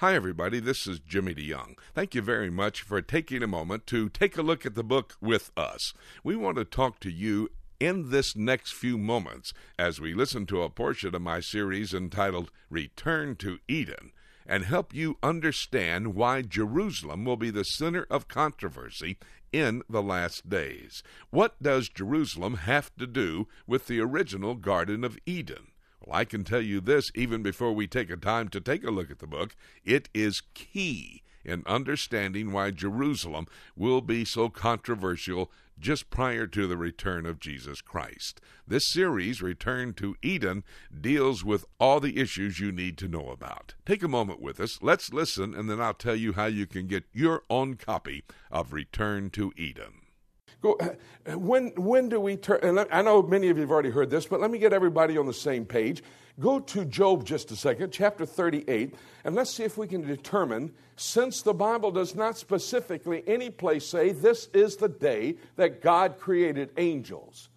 Hi, everybody. This is Jimmy DeYoung. Thank you very much for taking a moment to take a look at the book with us. We want to talk to you in this next few moments as we listen to a portion of my series entitled Return to Eden and help you understand why Jerusalem will be the center of controversy in the last days. What does Jerusalem have to do with the original Garden of Eden? Well, I can tell you this even before we take a time to take a look at the book. It is key in understanding why Jerusalem will be so controversial just prior to the return of Jesus Christ. This series, Return to Eden, deals with all the issues you need to know about. Take a moment with us. Let's listen, and then I'll tell you how you can get your own copy of Return to Eden. When do we turn? And I know many of you have already heard this, but let me get everybody on the same page. Go to Job just a second, chapter 38, and let's see if we can determine, since the Bible does not specifically any place say this is the day that God created angels.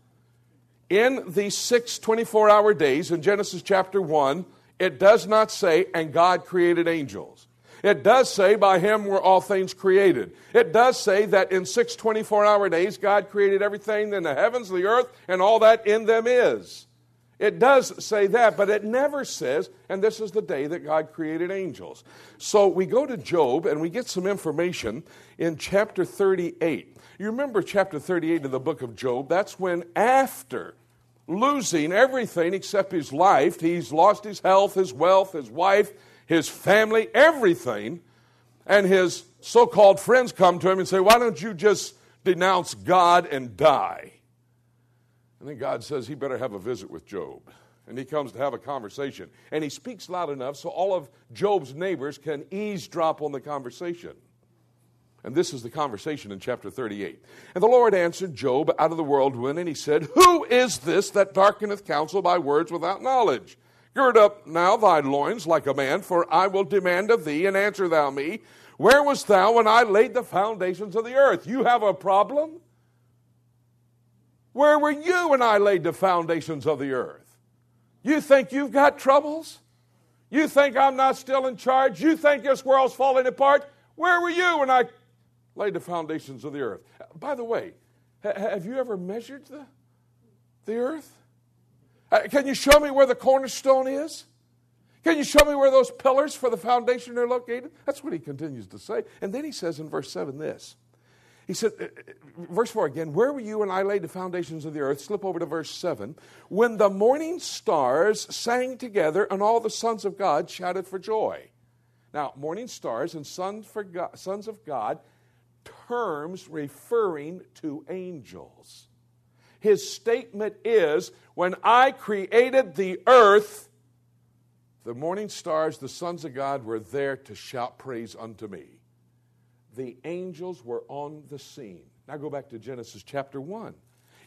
In the 6 24-hour days in Genesis chapter 1, it does not say, and God created angels. It does say by him were all things created. It does say that in 6 24-hour days God created everything in the heavens, the earth, and all that in them is. It does say that, but it never says, and this is the day that God created angels. So we go to Job and we get some information in chapter 38. You remember chapter 38 of the book of Job? That's when, after losing everything except his life, he's lost his health, his wealth, his wife, his family, everything, and his so-called friends come to him and say, why don't you just denounce God and die? And then God says he better have a visit with Job. And he comes to have a conversation. And he speaks loud enough so all of Job's neighbors can eavesdrop on the conversation. And this is the conversation in chapter 38. And the Lord answered Job out of the whirlwind, and he said, who is this that darkeneth counsel by words without knowledge? Gird up now thy loins like a man, for I will demand of thee, and answer thou me. Where wast thou when I laid the foundations of the earth? You have a problem? Where were you when I laid the foundations of the earth? You think you've got troubles? You think I'm not still in charge? You think this world's falling apart? Where were you when I laid the foundations of the earth? By the way, have you ever measured the earth? Can you show me where the cornerstone is? Can you show me where those pillars for the foundation are located? That's what he continues to say. And then he says in verse 7 this. He said, verse 4 again, where were you when I laid the foundations of the earth? Slip over to verse 7. When the morning stars sang together and all the sons of God shouted for joy. Now, morning stars and sons of God, terms referring to angels. His statement is, when I created the earth, the morning stars, the sons of God, were there to shout praise unto me. The angels were on the scene. Now go back to Genesis chapter 1.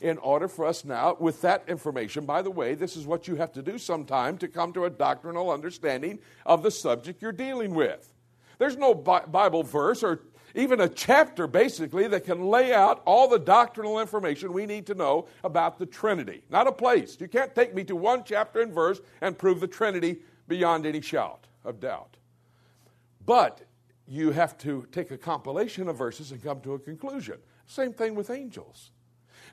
In order for us now, with that information, by the way, this is what you have to do sometime to come to a doctrinal understanding of the subject you're dealing with. There's no Bible verse or even a chapter, basically, that can lay out all the doctrinal information we need to know about the Trinity. Not a place. You can't take me to one chapter and verse and prove the Trinity beyond any shout of doubt. But you have to take a compilation of verses and come to a conclusion. Same thing with angels.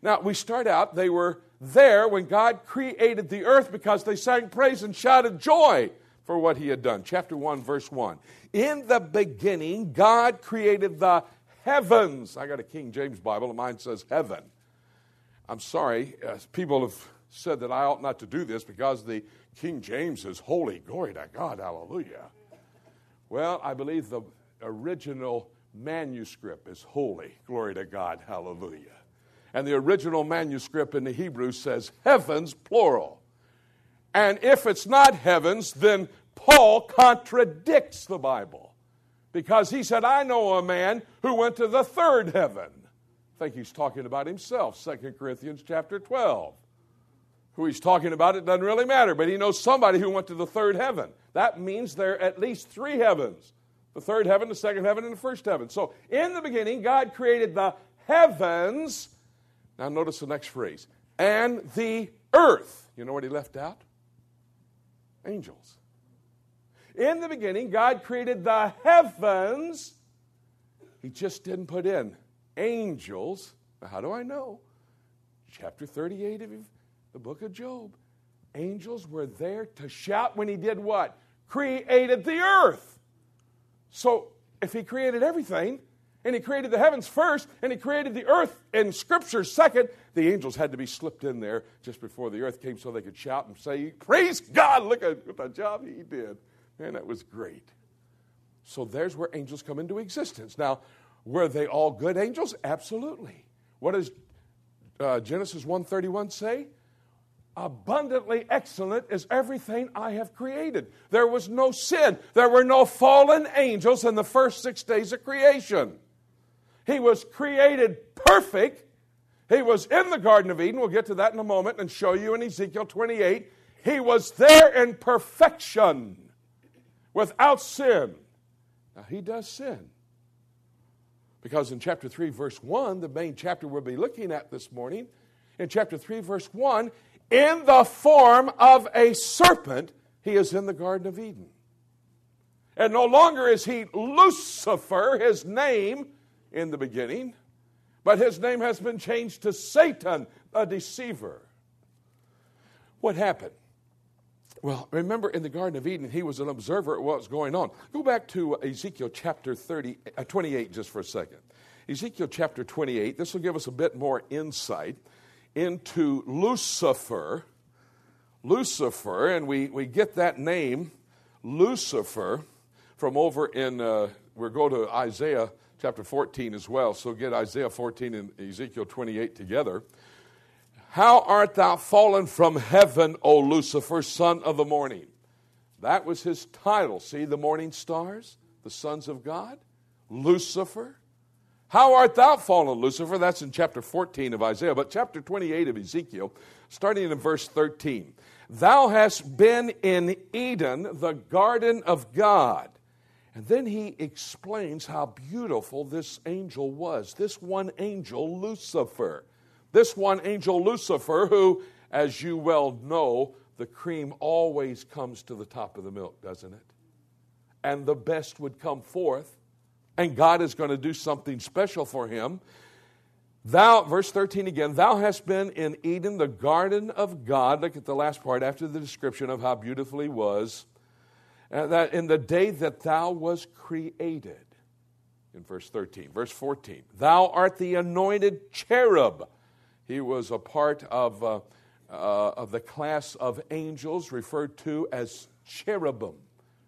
Now, we start out, they were there when God created the earth because they sang praise and shouted joy for what he had done. Chapter 1, verse 1. In the beginning, God created the heavens. I got a King James Bible, and mine says heaven. I'm sorry, people have said that I ought not to do this because the King James is holy. Glory to God, hallelujah. Well, I believe the original manuscript is holy. Glory to God, hallelujah. And the original manuscript in the Hebrew says heavens, plural. And if it's not heavens, then Paul contradicts the Bible because he said, I know a man who went to the third heaven. I think he's talking about himself, 2 Corinthians chapter 12. Who he's talking about, it doesn't really matter, but he knows somebody who went to the third heaven. That means there are at least three heavens, the third heaven, the second heaven, and the first heaven. So in the beginning, God created the heavens. Now notice the next phrase, and the earth. You know what he left out? Angels. In the beginning, God created the heavens. He just didn't put in angels. Now, how do I know? Chapter 38 of the book of Job. Angels were there to shout when he did what? Created the earth. So if he created everything, and he created the heavens first, and he created the earth in Scripture second, the angels had to be slipped in there just before the earth came so they could shout and say, praise God, look at the job he did. Man, that was great. So there's where angels come into existence. Now, were they all good angels? Absolutely. What does Genesis 1:31 say? Abundantly excellent is everything I have created. There was no sin. There were no fallen angels in the first 6 days of creation. He was created perfect. He was in the Garden of Eden. We'll get to that in a moment and show you in Ezekiel 28. He was there in perfection without sin. Now, he does sin. Because in chapter 3, verse 1, the main chapter we'll be looking at this morning, in chapter 3, verse 1, in the form of a serpent, he is in the Garden of Eden. And no longer is he Lucifer, his name, in the beginning, but his name has been changed to Satan, a deceiver. What happened? Well, remember in the Garden of Eden, he was an observer of what was going on. Go back to Ezekiel chapter 28 just for a second. Ezekiel chapter 28, this will give us a bit more insight into Lucifer. Lucifer, and we get that name, Lucifer, from over in, we'll go to Isaiah chapter 14 as well, so get Isaiah 14 and Ezekiel 28 together. How art thou fallen from heaven, O Lucifer, son of the morning? That was his title. See the morning stars, the sons of God, Lucifer. How art thou fallen, Lucifer? That's in chapter 14 of Isaiah, but chapter 28 of Ezekiel, starting in verse 13. Thou hast been in Eden, the garden of God. And then he explains how beautiful this angel was. This one angel, Lucifer. This one angel, Lucifer, who, as you well know, the cream always comes to the top of the milk, doesn't it? And the best would come forth. And God is going to do something special for him. Thou, verse 13 again, thou hast been in Eden, the garden of God. Look at the last part after the description of how beautiful he was. That in the day that thou was created. In verse 13. Verse 14. Thou art the anointed cherub. He was a part of the class of angels referred to as cherubim.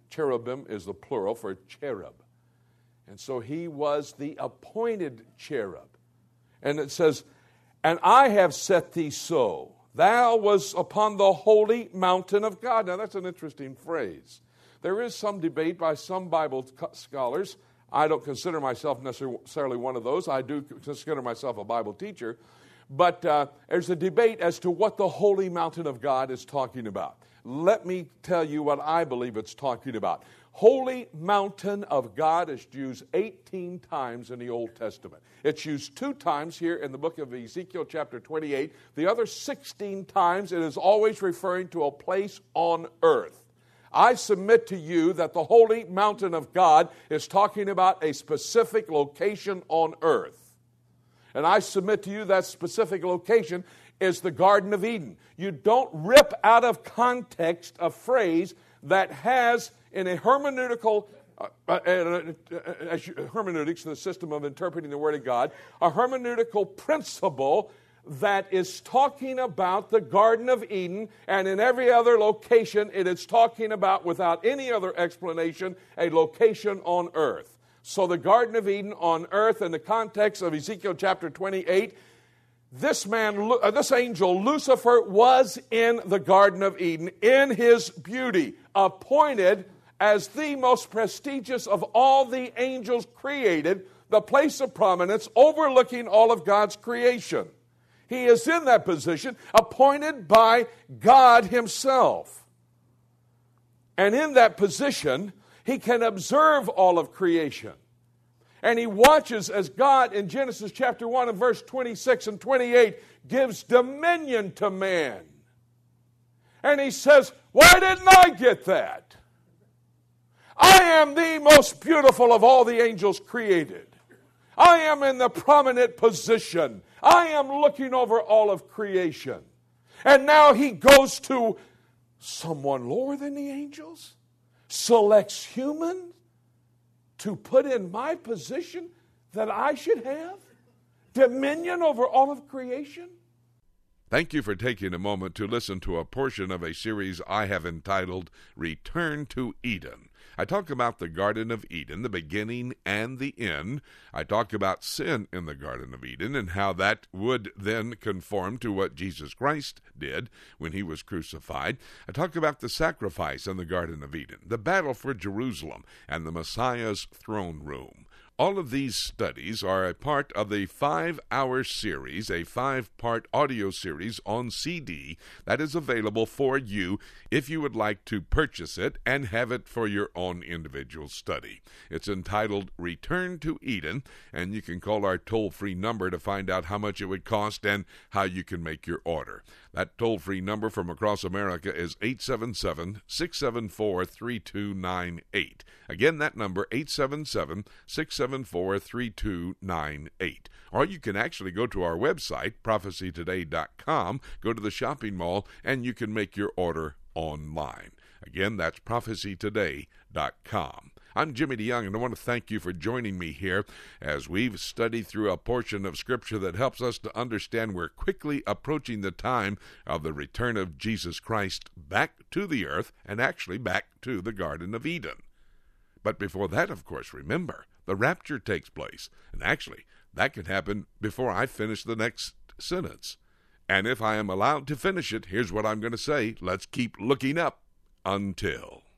Cherubim is the plural for cherub. And so he was the appointed cherub. And it says, and I have set thee so. Thou was upon the holy mountain of God. Now that's an interesting phrase. There is some debate by some Bible scholars. I don't consider myself necessarily one of those. I do consider myself a Bible teacher. But there's a debate as to what the holy mountain of God is talking about. Let me tell you what I believe it's talking about. Holy mountain of God is used 18 times in the Old Testament. It's used 2 times here in the book of Ezekiel chapter 28. The other 16 times it is always referring to a place on earth. I submit to you that the holy mountain of God is talking about a specific location on earth. And I submit to you that specific location is the Garden of Eden. You don't rip out of context a phrase that has in a hermeneutical, hermeneutics, the system of interpreting the Word of God, a hermeneutical principle that is talking about the Garden of Eden, and in every other location it is talking about, without any other explanation, a location on earth. So the Garden of Eden on earth in the context of Ezekiel chapter 28, this angel, Lucifer, was in the Garden of Eden in his beauty, appointed as the most prestigious of all the angels created, the place of prominence overlooking all of God's creation. He is in that position, appointed by God himself. And in that position, he can observe all of creation. And he watches as God in Genesis chapter 1 and verse 26 and 28 gives dominion to man. And he says, why didn't I get that? I am the most beautiful of all the angels created. I am in the prominent position. I am looking over all of creation. And now he goes to someone lower than the angels, selects humans to put in my position that I should have dominion over all of creation. Thank you for taking a moment to listen to a portion of a series I have entitled Return to Eden. I talk about the Garden of Eden, the beginning and the end. I talk about sin in the Garden of Eden and how that would then conform to what Jesus Christ did when he was crucified. I talk about the sacrifice in the Garden of Eden, the battle for Jerusalem, and the Messiah's throne room. All of these studies are a part of the 5-hour series, a 5-part audio series on CD that is available for you if you would like to purchase it and have it for your own individual study. It's entitled Return to Eden, and you can call our toll-free number to find out how much it would cost and how you can make your order. That toll-free number from across America is 877-674-3298. Again, that number, 877-674-3298. Or you can actually go to our website, prophecytoday.com, go to the shopping mall, and you can make your order online. Again, that's prophecytoday.com. I'm Jimmy DeYoung, and I want to thank you for joining me here as we've studied through a portion of Scripture that helps us to understand we're quickly approaching the time of the return of Jesus Christ back to the earth and actually back to the Garden of Eden. But before that, of course, remember, the rapture takes place. And actually, that can happen before I finish the next sentence. And if I am allowed to finish it, here's what I'm going to say. Let's keep looking up until...